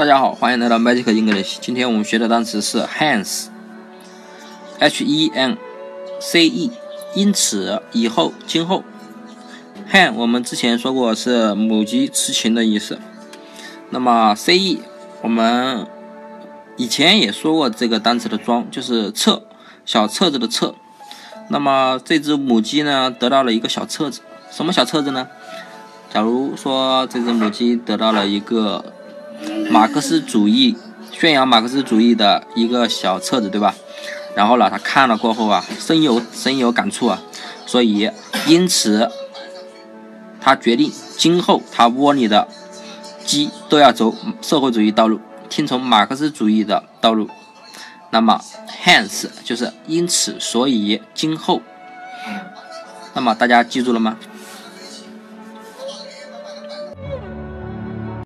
大家好，欢迎来到 Magic English。今天我们学的单词是 hence，H-E-N-C-E， 因此、以后、今后。hen 我们之前说过是母鸡痴情的意思，那么 ce 我们以前也说过这个单词的装就是册，小册子的册。那么这只母鸡呢得到了一个小册子，什么小册子呢？假如说这只母鸡得到了一个马克思主义，宣扬马克思主义的一个小册子，对吧？然后呢，他看了过后啊，深有感触啊，所以因此他决定今后他窝里的鸡都要走社会主义道路，听从马克思主义的道路。那么 hence 就是因此所以今后。那么大家记住了吗？